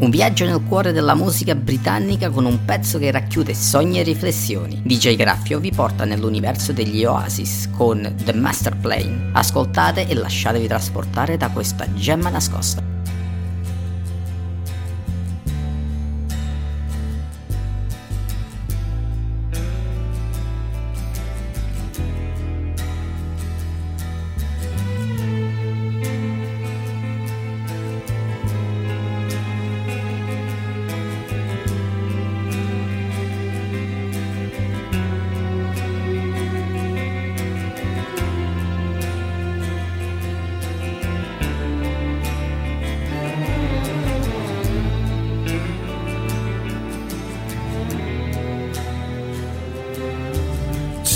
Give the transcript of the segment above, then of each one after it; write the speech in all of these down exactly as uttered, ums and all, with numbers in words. Un viaggio nel cuore della musica britannica con un pezzo che racchiude sogni e riflessioni. D J Graffio vi porta nell'universo degli Oasis con The Master Plan. Ascoltate e lasciatevi trasportare da questa gemma nascosta.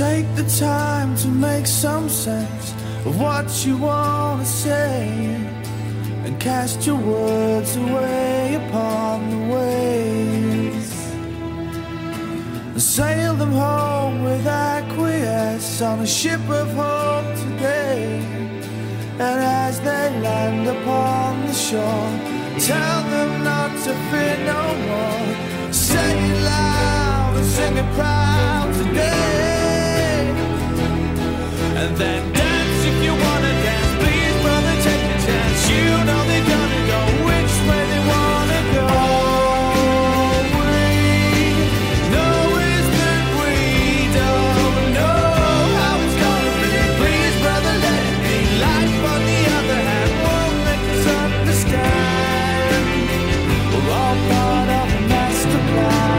Take the time to make some sense of what you want to say, and cast your words away upon the waves, and sail them home with acquiesce on a ship of hope today. And as they land upon the shore, tell them not to fear no more. Say it loud and sing it proud today. And then dance if you wanna dance. Please, brother, take a chance. You know they're gonna go which way they wanna go. All we know is that we don't know how it's gonna be. Please, brother, let it be. Life on the other hand won't make us understand. We're all part of a master plan.